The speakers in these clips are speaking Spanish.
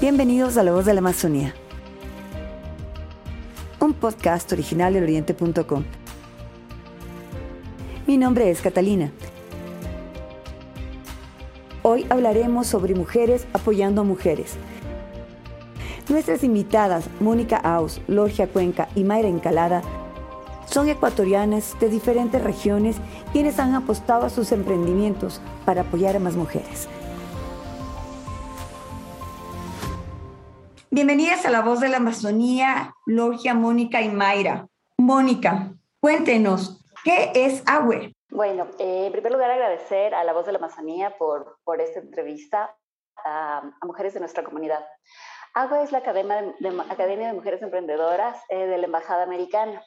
Bienvenidos a La Voz de la Amazonía, un podcast original de eloriente.com. Mi nombre es Catalina. Hoy hablaremos sobre mujeres apoyando a mujeres. Nuestras invitadas, Mónica Auz, Lorgia Cuenca y Mayra Encalada, son ecuatorianas de diferentes regiones quienes han apostado a sus emprendimientos para apoyar a más mujeres. Bienvenidas a La Voz de la Amazonía, Lorgia, Mónica y Mayra. Mónica, cuéntenos, ¿qué es AWE? Bueno, en primer lugar agradecer a La Voz de la Amazonía por esta entrevista a mujeres de nuestra comunidad. AWE es la Academia de Mujeres Emprendedoras de la Embajada Americana.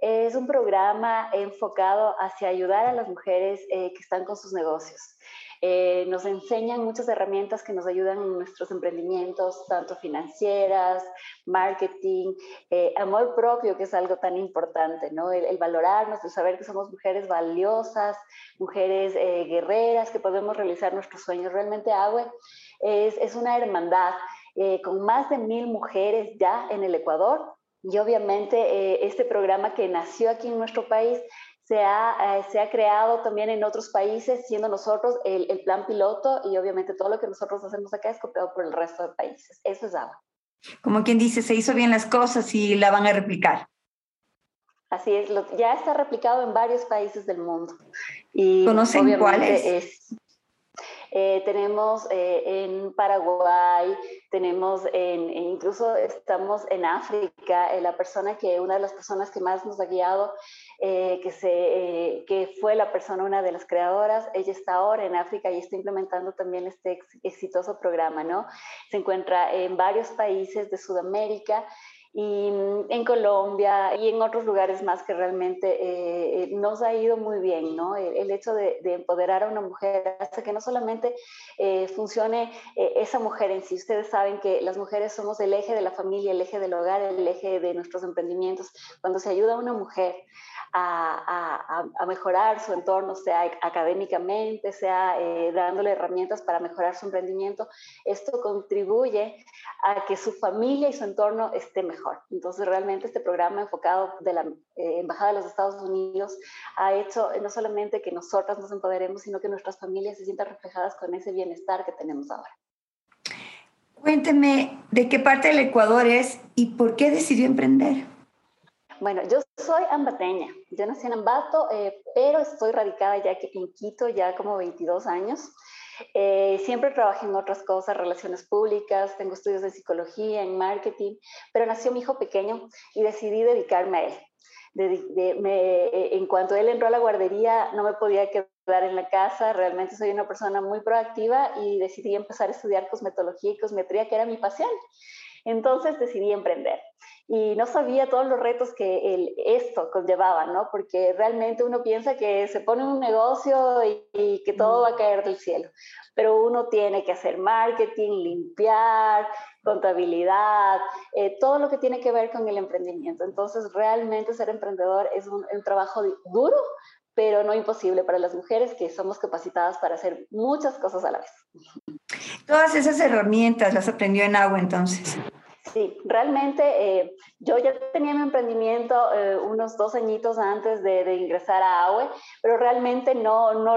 Es un programa enfocado hacia ayudar a las mujeres que están con sus negocios. Nos enseñan muchas herramientas que nos ayudan en nuestros emprendimientos, tanto financieras, marketing, amor propio, que es algo tan importante, ¿no? El valorarnos, el saber que somos mujeres valiosas, mujeres guerreras, que podemos realizar nuestros sueños. Realmente AWE es una hermandad con más de 1,000 mujeres ya en el Ecuador, y obviamente este programa que nació aquí en nuestro país se ha creado también en otros países, siendo nosotros el plan piloto, y obviamente todo lo que nosotros hacemos acá es copiado por el resto de países. Eso es AWE. Como quien dice, se hizo bien las cosas y la van a replicar. Así es, ya está replicado en varios países del mundo. Y ¿conocen cuáles? Tenemos en Paraguay, tenemos incluso estamos en África. Una de las personas que más nos ha guiado, que fue una de las creadoras, ella está ahora en África y está implementando también este exitoso programa, ¿no? Se encuentra en varios países de Sudamérica y en Colombia y en otros lugares más que realmente nos ha ido muy bien, ¿no? El hecho de empoderar a una mujer hasta que no solamente funcione esa mujer en sí. Ustedes saben que las mujeres somos el eje de la familia, el eje del hogar, el eje de nuestros emprendimientos. Cuando se ayuda a una mujer a mejorar su entorno, sea académicamente, sea dándole herramientas para mejorar su emprendimiento, esto contribuye a que su familia y su entorno esté mejor. Entonces realmente este programa enfocado de la Embajada de los Estados Unidos ha hecho no solamente que nosotras nos empoderemos, sino que nuestras familias se sientan reflejadas con ese bienestar que tenemos ahora. Cuénteme, ¿de qué parte del Ecuador es y por qué decidió emprender? Bueno, yo soy ambateña, yo nací en Ambato, pero estoy radicada ya en Quito, ya como 22 años. Siempre trabajé en otras cosas, relaciones públicas, tengo estudios de psicología, en marketing, pero nació mi hijo pequeño y decidí dedicarme a él. En cuanto él entró a la guardería, no me podía quedar en la casa. Realmente soy una persona muy proactiva y decidí empezar a estudiar cosmetología y cosmetría, que era mi pasión. Entonces decidí emprender y no sabía todos los retos que esto conllevaba, ¿no? Porque realmente uno piensa que se pone un negocio y que todo va a caer del cielo, pero uno tiene que hacer marketing, limpiar, contabilidad, todo lo que tiene que ver con el emprendimiento. Entonces realmente ser emprendedor es un trabajo duro, pero no imposible para las mujeres que somos capacitadas para hacer muchas cosas a la vez. Todas esas herramientas las aprendió en Agua entonces. Sí, realmente yo ya tenía mi emprendimiento unos 2 añitos antes de ingresar a AWE, pero realmente no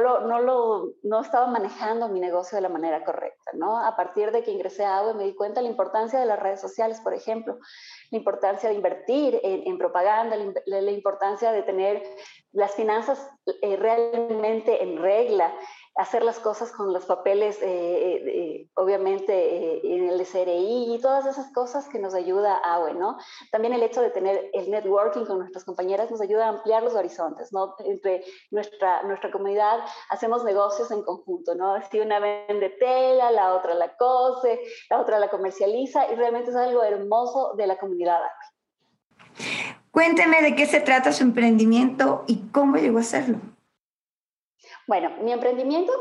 estaba manejando mi negocio de la manera correcta, ¿no? A partir de que ingresé a AWE me di cuenta de la importancia de las redes sociales, por ejemplo, la importancia de invertir en propaganda, la importancia de tener las finanzas realmente en regla, hacer las cosas con los papeles, obviamente, en el SRI y todas esas cosas que nos ayuda AWE, ¿no? También el hecho de tener el networking con nuestras compañeras nos ayuda a ampliar los horizontes, ¿no? Entre nuestra comunidad hacemos negocios en conjunto, ¿no? Si una vende tela, la otra la cose, la otra la comercializa y realmente es algo hermoso de la comunidad AWE. Cuénteme de qué se trata su emprendimiento y cómo llegó a hacerlo. Bueno, mi emprendimiento,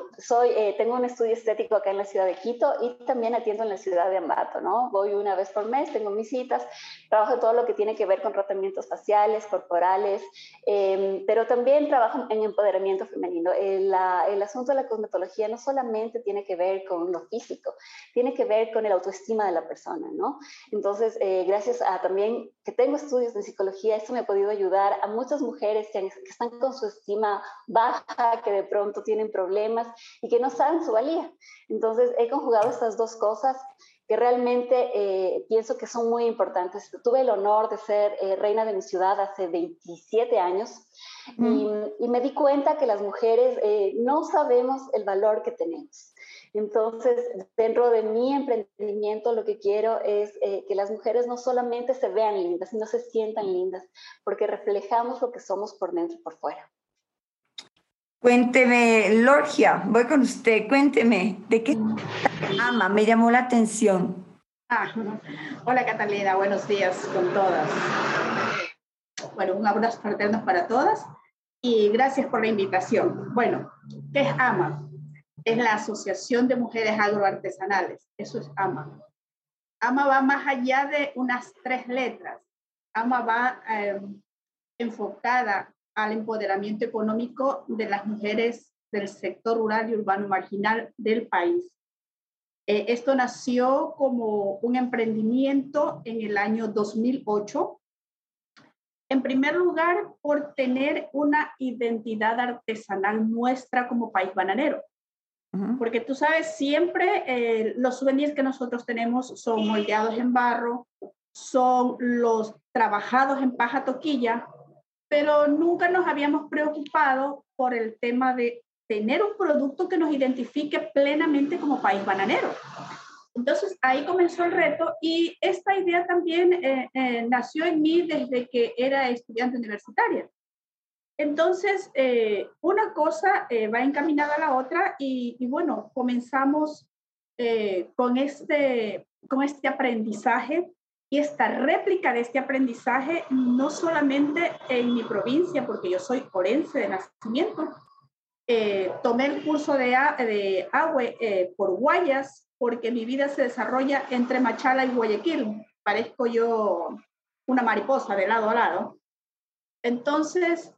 tengo un estudio estético acá en la ciudad de Quito y también atiendo en la ciudad de Ambato, ¿no? Voy una vez por mes, tengo mis citas, trabajo todo lo que tiene que ver con tratamientos faciales, corporales, pero también trabajo en empoderamiento femenino. El asunto de la cosmetología no solamente tiene que ver con lo físico, tiene que ver con el autoestima de la persona, ¿no? Entonces, gracias a también que tengo estudios de psicología, esto me ha podido ayudar a muchas mujeres que están con su estima baja, que de pronto tienen problemas y que no saben su valía. Entonces he conjugado estas dos cosas que realmente pienso que son muy importantes. Tuve el honor de ser reina de mi ciudad hace 27 años y me di cuenta que las mujeres no sabemos el valor que tenemos. Entonces, dentro de mi emprendimiento, lo que quiero es que las mujeres no solamente se vean lindas, sino se sientan lindas, porque reflejamos lo que somos por dentro y por fuera. Cuénteme, Lorgia, voy con usted, cuénteme, ¿de qué ama? Me llamó la atención. Hola Catalina, buenos días con todas. Bueno, un abrazo fraterno para todas y gracias por la invitación. Bueno, ¿qué es AMA? Es la Asociación de Mujeres Agroartesanales, eso es AMA. AMA va más allá de unas 3 letras. AMA va enfocada al empoderamiento económico de las mujeres del sector rural y urbano marginal del país. Esto nació como un emprendimiento en el año 2008, en primer lugar por tener una identidad artesanal nuestra como país bananero, porque tú sabes, siempre los souvenirs que nosotros tenemos son moldeados en barro, son los trabajados en paja toquilla, pero nunca nos habíamos preocupado por el tema de tener un producto que nos identifique plenamente como país bananero. Entonces, ahí comenzó el reto y esta idea también nació en mí desde que era estudiante universitaria. Entonces, una cosa va encaminada a la otra y bueno, comenzamos con este aprendizaje. Y esta réplica de este aprendizaje, no solamente en mi provincia, porque yo soy orense de nacimiento, tomé el curso de AWE por Guayas, porque mi vida se desarrolla entre Machala y Guayaquil. Parezco yo una mariposa de lado a lado. Entonces,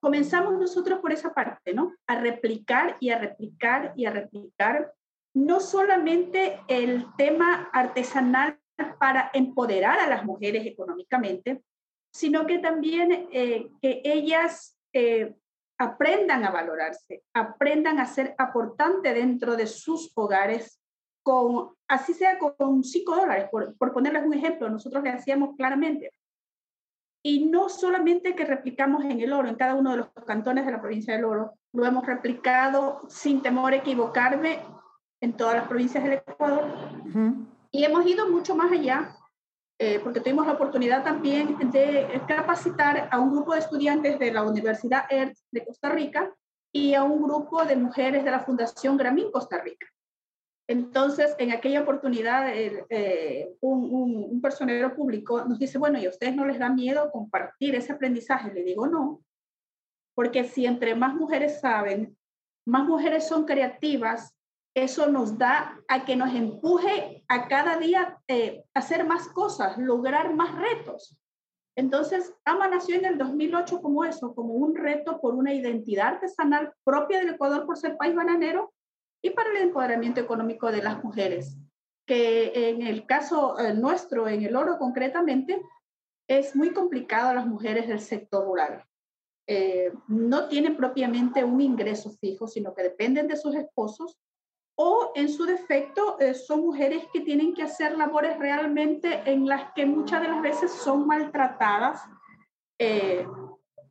comenzamos nosotros por esa parte, ¿no? A replicar y a replicar y a replicar, no solamente el tema artesanal, para empoderar a las mujeres económicamente, sino que también que ellas aprendan a valorarse, aprendan a ser aportante dentro de sus hogares, así sea con $5, por ponerles un ejemplo, nosotros le hacíamos claramente. Y no solamente que replicamos en El Oro, en cada uno de los cantones de la provincia del Oro, lo hemos replicado sin temor a equivocarme en todas las provincias del Ecuador. Y hemos ido mucho más allá, porque tuvimos la oportunidad también de capacitar a un grupo de estudiantes de la Universidad ERTS de Costa Rica y a un grupo de mujeres de la Fundación Gramín Costa Rica. Entonces, en aquella oportunidad, un personero público nos dice, bueno, ¿y a ustedes no les da miedo compartir ese aprendizaje? Le digo, no, porque si entre más mujeres saben, más mujeres son creativas, eso nos da a que nos empuje a cada día hacer más cosas, lograr más retos. Entonces, AMA nació en el 2008 como eso, como un reto por una identidad artesanal propia del Ecuador por ser país bananero y para el empoderamiento económico de las mujeres, que en el caso nuestro, en el oro concretamente, es muy complicado a las mujeres del sector rural. No tienen propiamente un ingreso fijo, sino que dependen de sus esposos o en su defecto son mujeres que tienen que hacer labores realmente en las que muchas de las veces son maltratadas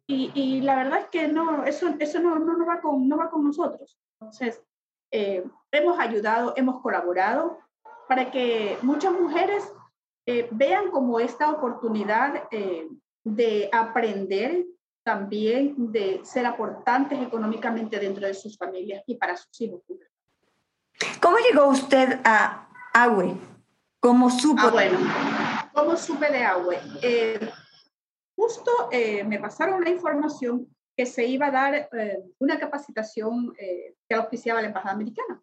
y la verdad es que no, eso no va con nosotros. Entonces, hemos ayudado, hemos colaborado para que muchas mujeres vean como esta oportunidad de aprender también, de ser aportantes económicamente dentro de sus familias y para sus hijos. ¿Cómo llegó usted a AWE? ¿Cómo supo? ¿Cómo supe de AWE? Justo me pasaron la información que se iba a dar una capacitación que auspiciaba la Embajada Americana,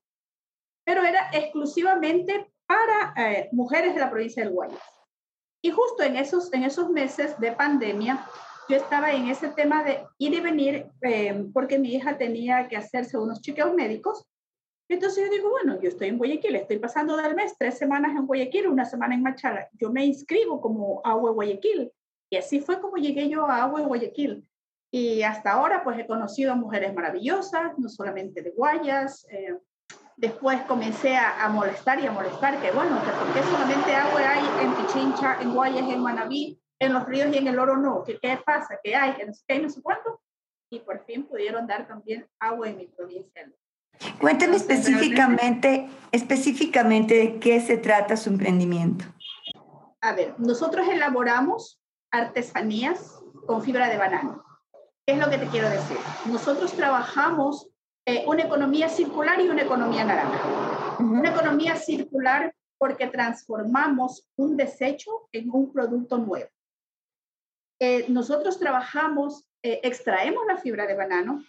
pero era exclusivamente para mujeres de la provincia del Guayas. Y justo en esos meses de pandemia, yo estaba en ese tema de ir y venir porque mi hija tenía que hacerse unos chequeos médicos. Entonces yo digo, bueno, yo estoy en Guayaquil, estoy pasando del mes, 3 semanas en Guayaquil, 1 semana en Machala. Yo me inscribo como AWE Guayaquil. Y así fue como llegué yo a AWE Guayaquil. Y hasta ahora pues he conocido a mujeres maravillosas, no solamente de Guayas. Después comencé a molestar, que bueno, que porque solamente AWE hay en Pichincha, en Guayas, en Manabí, en Los Ríos y en El Oro no. ¿Qué pasa? ¿Qué hay? ¿Que no sé qué? ¿No sé cuánto? Y por fin pudieron dar también AWE en mi provincia. Cuéntame específicamente de qué se trata su emprendimiento. A ver, nosotros elaboramos artesanías con fibra de banano. ¿Qué es lo que te quiero decir? Nosotros trabajamos una economía circular y una economía naranja. Uh-huh. Una economía circular porque transformamos un desecho en un producto nuevo. Nosotros trabajamos, extraemos la fibra de banano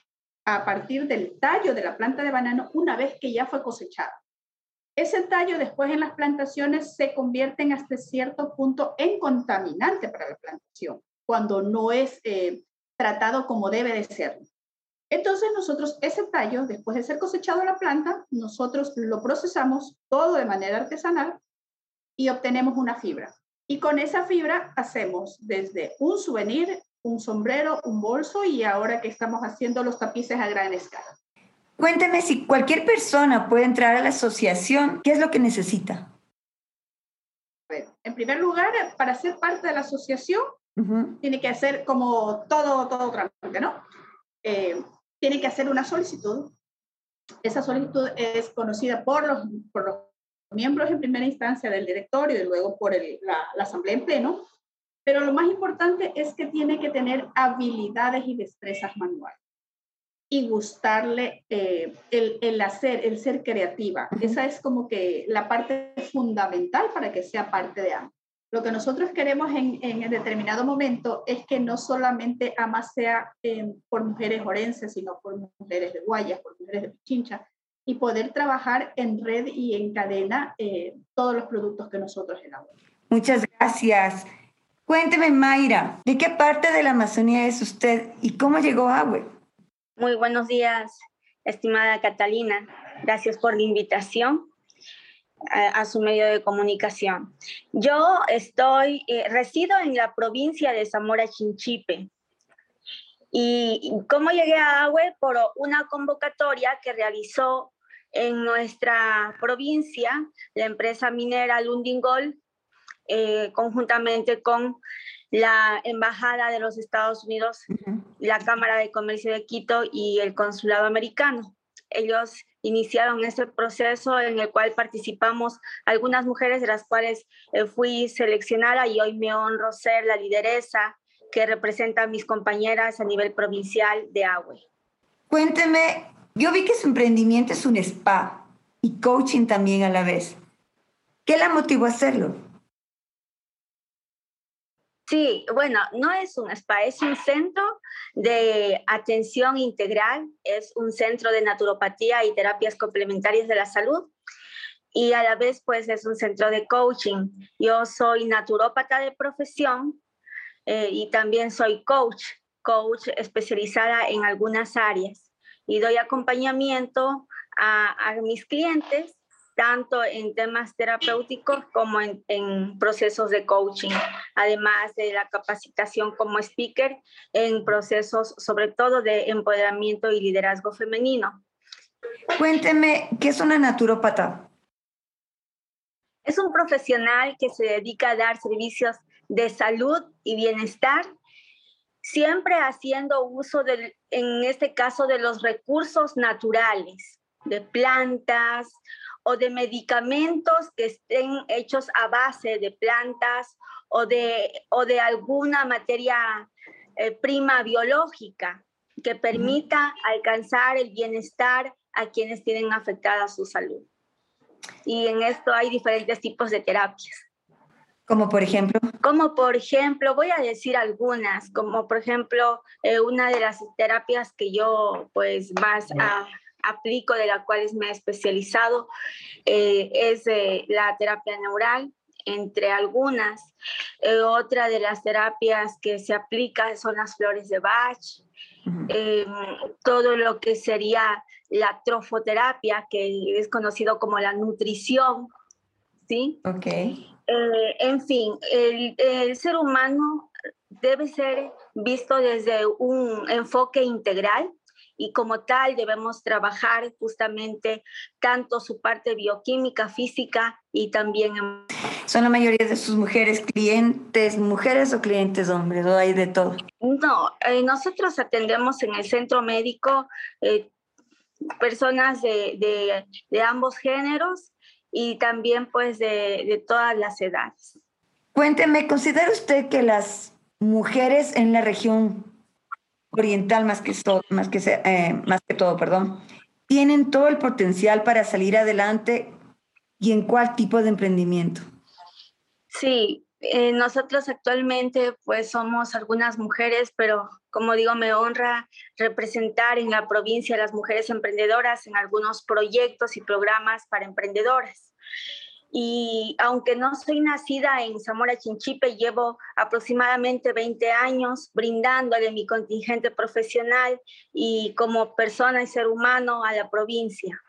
a partir del tallo de la planta de banano una vez que ya fue cosechada. Ese tallo después en las plantaciones se convierte en hasta cierto punto en contaminante para la plantación, cuando no es tratado como debe de ser. Entonces nosotros ese tallo, después de ser cosechado en la planta, nosotros lo procesamos todo de manera artesanal y obtenemos una fibra. Y con esa fibra hacemos desde un souvenir, un sombrero, un bolso y ahora que estamos haciendo los tapices a gran escala. Cuénteme, si cualquier persona puede entrar a la asociación, ¿qué es lo que necesita? Bueno, en primer lugar, para ser parte de la asociación, uh-huh, tiene que hacer como todo trámite, ¿no? Tiene que hacer una solicitud. Esa solicitud es conocida por los miembros en primera instancia del directorio y luego por la asamblea en pleno. Pero lo más importante es que tiene que tener habilidades y destrezas manuales y gustarle el ser creativa. Esa es como que la parte fundamental para que sea parte de AMA. Lo que nosotros queremos en determinado momento es que no solamente AMA sea por mujeres orenses, sino por mujeres de Guayas, por mujeres de Pichincha, y poder trabajar en red y en cadena todos los productos que nosotros elaboramos. Muchas gracias. Cuénteme, Mayra, ¿de qué parte de la Amazonía es usted y cómo llegó a AWE? Muy buenos días, estimada Catalina. Gracias por la invitación a su medio de comunicación. Yo resido en la provincia de Zamora Chinchipe. ¿Y cómo llegué a AWE? Por una convocatoria que realizó en nuestra provincia la empresa minera Lundin Gold, conjuntamente con la Embajada de los Estados Unidos, uh-huh, la Cámara de Comercio de Quito y el Consulado Americano. Ellos iniciaron este proceso en el cual participamos algunas mujeres, de las cuales fui seleccionada y hoy me honro ser la lideresa que representa a mis compañeras a nivel provincial de AWE. Cuénteme, yo vi que su emprendimiento es un spa y coaching también a la vez. ¿Qué la motivó a hacerlo? Sí, bueno, no es un spa, es un centro de atención integral, es un centro de naturopatía y terapias complementarias de la salud y a la vez pues es un centro de coaching. Yo soy naturópata de profesión y también soy coach especializada en algunas áreas y doy acompañamiento a mis clientes, tanto en temas terapéuticos como en procesos de coaching, además de la capacitación como speaker en procesos, sobre todo de empoderamiento y liderazgo femenino. Cuénteme, ¿qué es una naturópata? Es un profesional que se dedica a dar servicios de salud y bienestar, siempre haciendo uso, en este caso, de los recursos naturales, de plantas o de medicamentos que estén hechos a base de plantas o de alguna materia prima biológica que permita alcanzar el bienestar a quienes tienen afectada su salud. Y en esto hay diferentes tipos de terapias. ¿Como por ejemplo? Como por ejemplo, voy a decir algunas, como por ejemplo, una de las terapias que yo pues más... aplico, de las cuales me he especializado, es la terapia neural, entre algunas. Otra de las terapias que se aplica son las flores de Bach, todo lo que sería la trofoterapia, que es conocido como la nutrición, ¿sí? Okay. En fin, el ser humano debe ser visto desde un enfoque integral, y como tal debemos trabajar justamente tanto su parte bioquímica, física y también... ¿Son la mayoría de sus mujeres clientes mujeres o clientes hombres? ¿O hay de todo? No, nosotros atendemos en el centro médico personas de ambos géneros y también pues de todas las edades. Cuénteme, ¿considera usted que las mujeres en la región oriental más que todo, tienen todo el potencial para salir adelante y en cuál tipo de emprendimiento? Sí, nosotros actualmente pues somos algunas mujeres, pero como digo, me honra representar en la provincia a las mujeres emprendedoras en algunos proyectos y programas para emprendedoras. Y aunque no soy nacida en Zamora Chinchipe, llevo aproximadamente 20 años brindándole mi contingente profesional y como persona y ser humano a la provincia.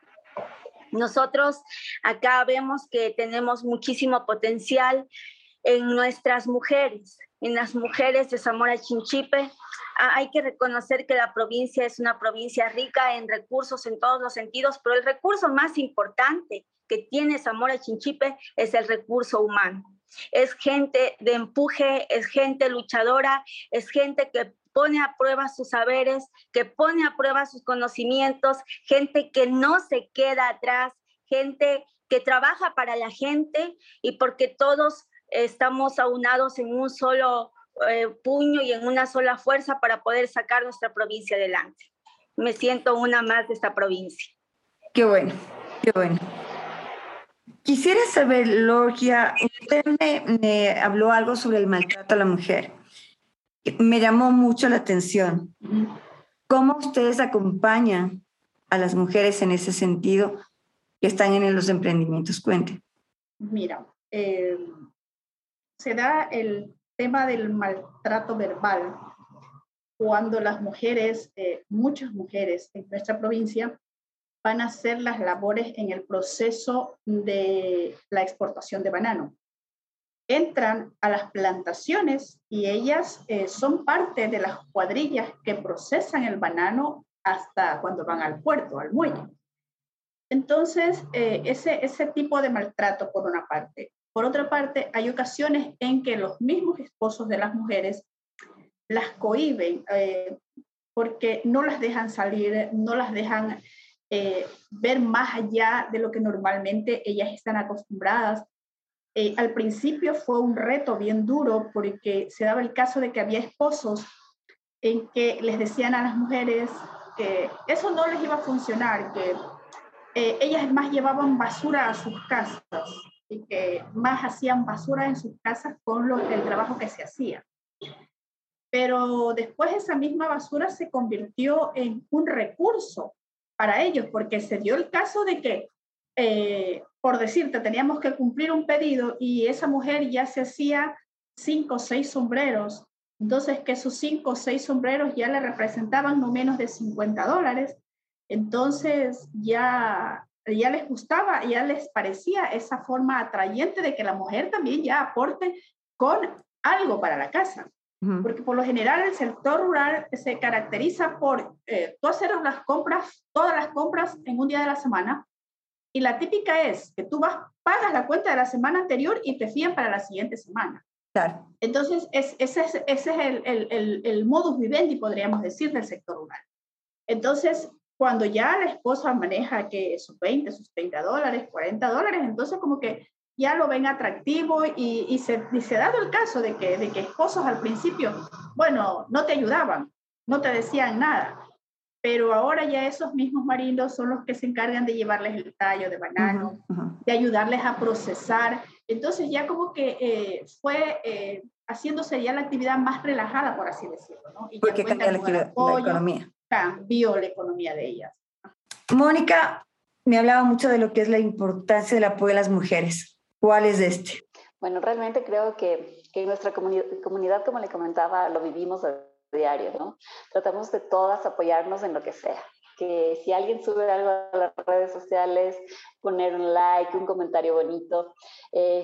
Nosotros acá vemos que tenemos muchísimo potencial en nuestras mujeres, en las mujeres de Zamora Chinchipe. Hay que reconocer que la provincia es una provincia rica en recursos en todos los sentidos, pero el recurso más importante que tiene Zamora Chinchipe es el recurso humano. Es gente de empuje, es gente luchadora, es gente que pone a prueba sus saberes, que pone a prueba sus conocimientos, gente que no se queda atrás, gente que trabaja para la gente y porque todos estamos aunados en un solo puño y en una sola fuerza para poder sacar nuestra provincia adelante. Me siento una más de esta provincia. Qué bueno, qué bueno. Quisiera saber, Lorgia, usted me habló algo sobre el maltrato a la mujer. Me llamó mucho la atención. ¿Cómo ustedes acompañan a las mujeres en ese sentido que están en los emprendimientos? Cuente. Mira, se da el tema del maltrato verbal cuando las mujeres, muchas mujeres en nuestra provincia, van a hacer las labores en el proceso de la exportación de banano. Entran a las plantaciones y ellas son parte de las cuadrillas que procesan el banano hasta cuando van al puerto, al muelle. Entonces, ese tipo de maltrato por una parte. Por otra parte, hay ocasiones en que los mismos esposos de las mujeres las cohíben porque no las dejan salir, no las dejan... ver más allá de lo que normalmente ellas están acostumbradas. Al principio fue un reto bien duro porque se daba el caso de que había esposos en que les decían a las mujeres que eso no les iba a funcionar, que ellas más llevaban basura a sus casas y que más hacían basura en sus casas con el trabajo que se hacía. Pero después esa misma basura se convirtió en un recurso para ellos, porque se dio el caso de que, por decirte, teníamos que cumplir un pedido y esa mujer ya se hacía 5 o 6 sombreros Entonces, que sus 5 o 6 sombreros ya le representaban no menos de $50. Entonces, ya les gustaba, ya les parecía esa forma atrayente de que la mujer también ya aporte con algo para la casa. Uh-huh. Porque por lo general el sector rural se caracteriza por tú hacer las compras, todas las compras en un día de la semana, y la típica es que tú vas, pagas la cuenta de la semana anterior y te fían para la siguiente semana. Claro. Entonces, ese es el modus vivendi, podríamos decir, del sector rural. Entonces, cuando ya la esposa maneja que sus 20, sus $30, $40, entonces como que ya lo ven atractivo y se ha dado el caso de que esposos al principio, bueno, no te ayudaban, no te decían nada, pero ahora ya esos mismos maridos son los que se encargan de llevarles el tallo de banano, uh-huh. de ayudarles a procesar. Entonces ya como que fue haciéndose ya la actividad más relajada, por así decirlo, ¿no? Y porque cambió la economía. Cambió la economía de ellas. Mónica, me hablaba mucho de lo que es la importancia del apoyo a las mujeres. ¿Cuál es este? Bueno, realmente creo que en nuestra comunidad, como le comentaba, lo vivimos a diario, ¿no? Tratamos de todas apoyarnos en lo que sea. Que si alguien sube algo a las redes sociales, poner un like, un comentario bonito.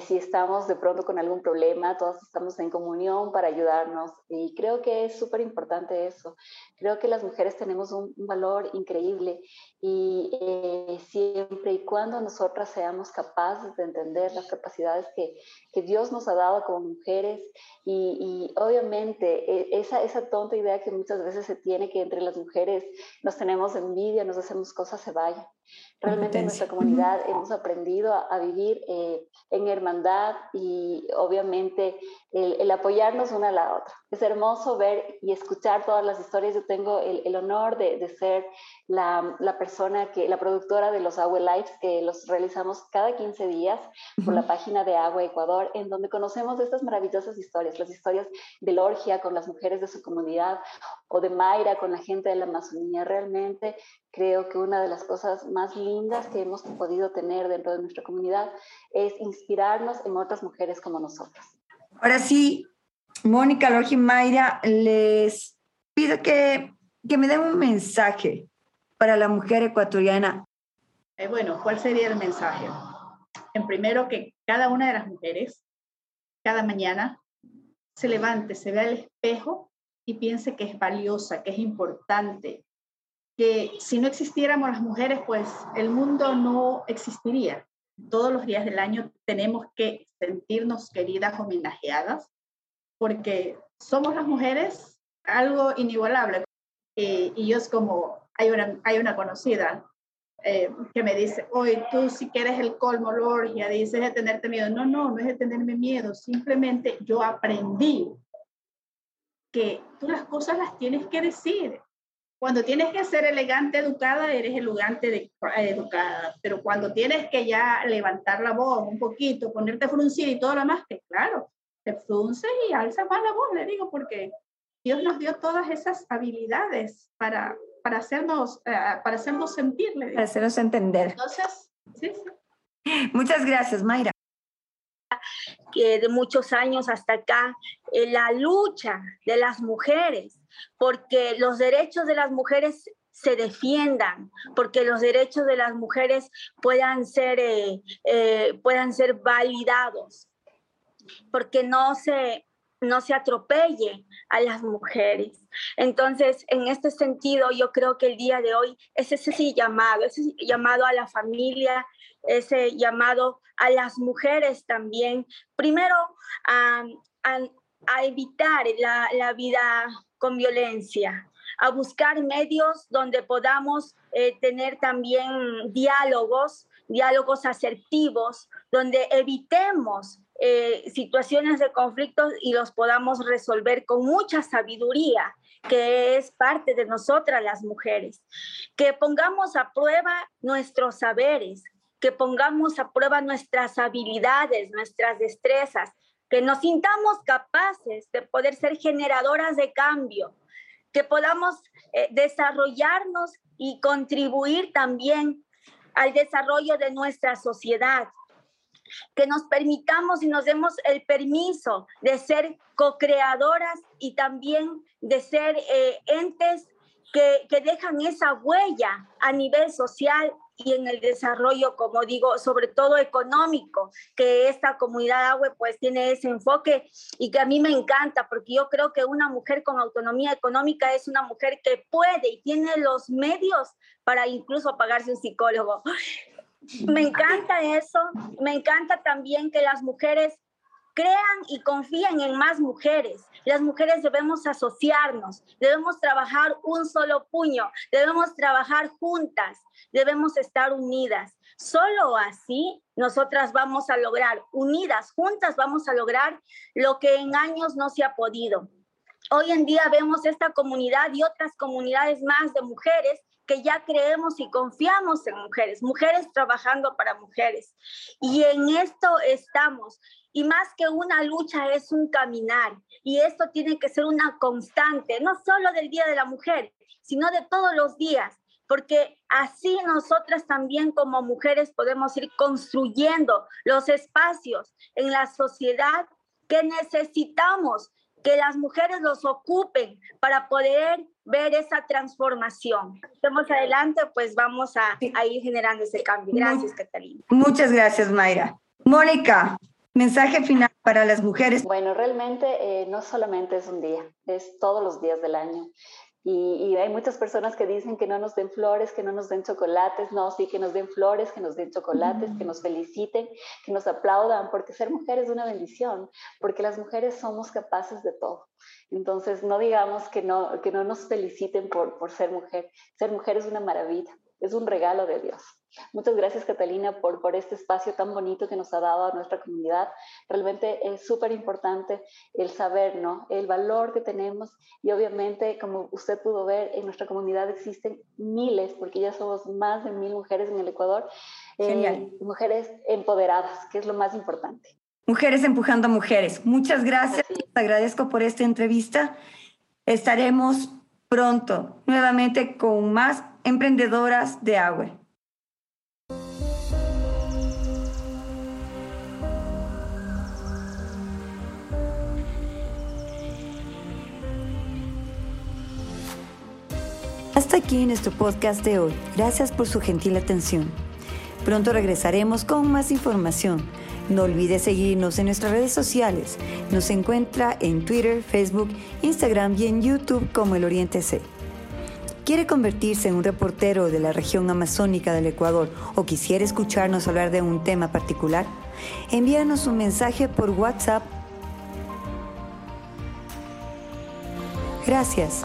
Si estamos de pronto con algún problema, todas estamos en comunión para ayudarnos. Y creo que es súper importante eso. Creo que las mujeres tenemos un valor increíble. Y siempre y cuando nosotras seamos capaces de entender las capacidades que Dios nos ha dado como mujeres. Y obviamente esa tonta idea que muchas veces se tiene que entre las mujeres nos tenemos envidia, nos hacemos cosas, se vayan. Realmente en nuestra comunidad hemos aprendido a vivir en hermandad y obviamente el apoyarnos una a la otra. Es hermoso ver y escuchar todas las historias. Yo tengo el honor de ser la persona la productora de los Agua Lives, que los realizamos cada 15 días por la página de Agua Ecuador, en donde conocemos estas maravillosas historias, las historias de Lorgia con las mujeres de su comunidad o de Mayra con la gente de la Amazonía. Realmente creo que una de las cosas más lindas que hemos podido tener dentro de nuestra comunidad es inspirarnos en otras mujeres como nosotras. Ahora sí, Mónica, Lorgia y Mayra, les pido que me den un mensaje para la mujer ecuatoriana. Bueno, ¿cuál sería el mensaje? En primero, que cada una de las mujeres, cada mañana, se levante, se vea al espejo y piense que es valiosa, que es importante, que si no existiéramos las mujeres, pues el mundo no existiría. Todos los días del año tenemos que sentirnos queridas, homenajeadas, porque somos las mujeres algo inigualable. Y yo es como, hay una conocida que me dice, oye, tú sí que eres el colmo, Lorgia, dices de tenerte miedo. No es de tenerme miedo, simplemente yo aprendí que tú las cosas las tienes que decir. Cuando tienes que ser elegante, educada, eres elegante, educada. Pero cuando tienes que ya levantar la voz un poquito, ponerte a fruncir y todo lo más, que claro, te frunces y alzas más la voz, le digo, porque Dios nos dio todas esas habilidades para hacernos sentir, le digo. Para hacernos entender. Entonces, sí. Muchas gracias, Mayra. Que de muchos años hasta acá, la lucha de las mujeres, porque los derechos de las mujeres se defiendan, porque los derechos de las mujeres puedan ser validados, porque no se atropelle a las mujeres. Entonces, en este sentido, yo creo que el día de hoy es ese llamado a la familia, ese llamado a las mujeres también. Primero, a evitar la vida con violencia, a buscar medios donde podamos tener también diálogos asertivos, donde evitemos situaciones de conflictos y los podamos resolver con mucha sabiduría, que es parte de nosotras las mujeres. Que pongamos a prueba nuestros saberes, que pongamos a prueba nuestras habilidades, nuestras destrezas, que nos sintamos capaces de poder ser generadoras de cambio, que podamos desarrollarnos y contribuir también al desarrollo de nuestra sociedad. que nos permitamos y nos demos el permiso de ser co-creadoras y también de ser entes que dejan esa huella a nivel social y en el desarrollo, como digo, sobre todo económico, que esta comunidad AWE pues tiene ese enfoque y que a mí me encanta, porque yo creo que una mujer con autonomía económica es una mujer que puede y tiene los medios para incluso pagarse un psicólogo. Me encanta eso, me encanta también que las mujeres crean y confíen en más mujeres. Las mujeres debemos asociarnos, debemos trabajar un solo puño, debemos trabajar juntas, debemos estar unidas. Solo así nosotras vamos a lograr, unidas, juntas vamos a lograr lo que en años no se ha podido. Hoy en día vemos esta comunidad y otras comunidades más de mujeres que ya creemos y confiamos en mujeres, mujeres trabajando para mujeres. Y en esto estamos. Y más que una lucha es un caminar, y esto tiene que ser una constante, no solo del Día de la Mujer, sino de todos los días, porque así nosotras también como mujeres podemos ir construyendo los espacios en la sociedad que necesitamos que las mujeres los ocupen para poder ver esa transformación. Estamos adelante, pues vamos a ir generando ese cambio. Gracias, Catalina. Muchas gracias, Mayra. Mónica, mensaje final para las mujeres. Bueno, realmente no solamente es un día, es todos los días del año. Y hay muchas personas que dicen que no nos den flores, que no nos den chocolates. No, sí, que nos den flores, que nos den chocolates, que nos feliciten, que nos aplaudan, porque ser mujer es una bendición, porque las mujeres somos capaces de todo. Entonces, no digamos que no nos feliciten por ser mujer. Ser mujer es una maravilla, es un regalo de Dios. Muchas gracias, Catalina, por este espacio tan bonito que nos ha dado a nuestra comunidad. Realmente es súper importante el saber, ¿no?, el valor que tenemos, y obviamente, como usted pudo ver, en nuestra comunidad existen miles, porque ya somos más de 1,000 mujeres en el Ecuador, mujeres empoderadas, que es lo más importante. Mujeres empujando a mujeres. Muchas gracias, les agradezco por esta entrevista. Estaremos pronto nuevamente con más emprendedoras de AWE. Hasta aquí nuestro podcast de hoy. Gracias por su gentil atención. Pronto regresaremos con más información. No olvide seguirnos en nuestras redes sociales. Nos encuentra en Twitter, Facebook, Instagram y en YouTube como El Oriente C. ¿Quiere convertirse en un reportero de la región amazónica del Ecuador o quisiera escucharnos hablar de un tema particular? Envíanos un mensaje por WhatsApp. Gracias.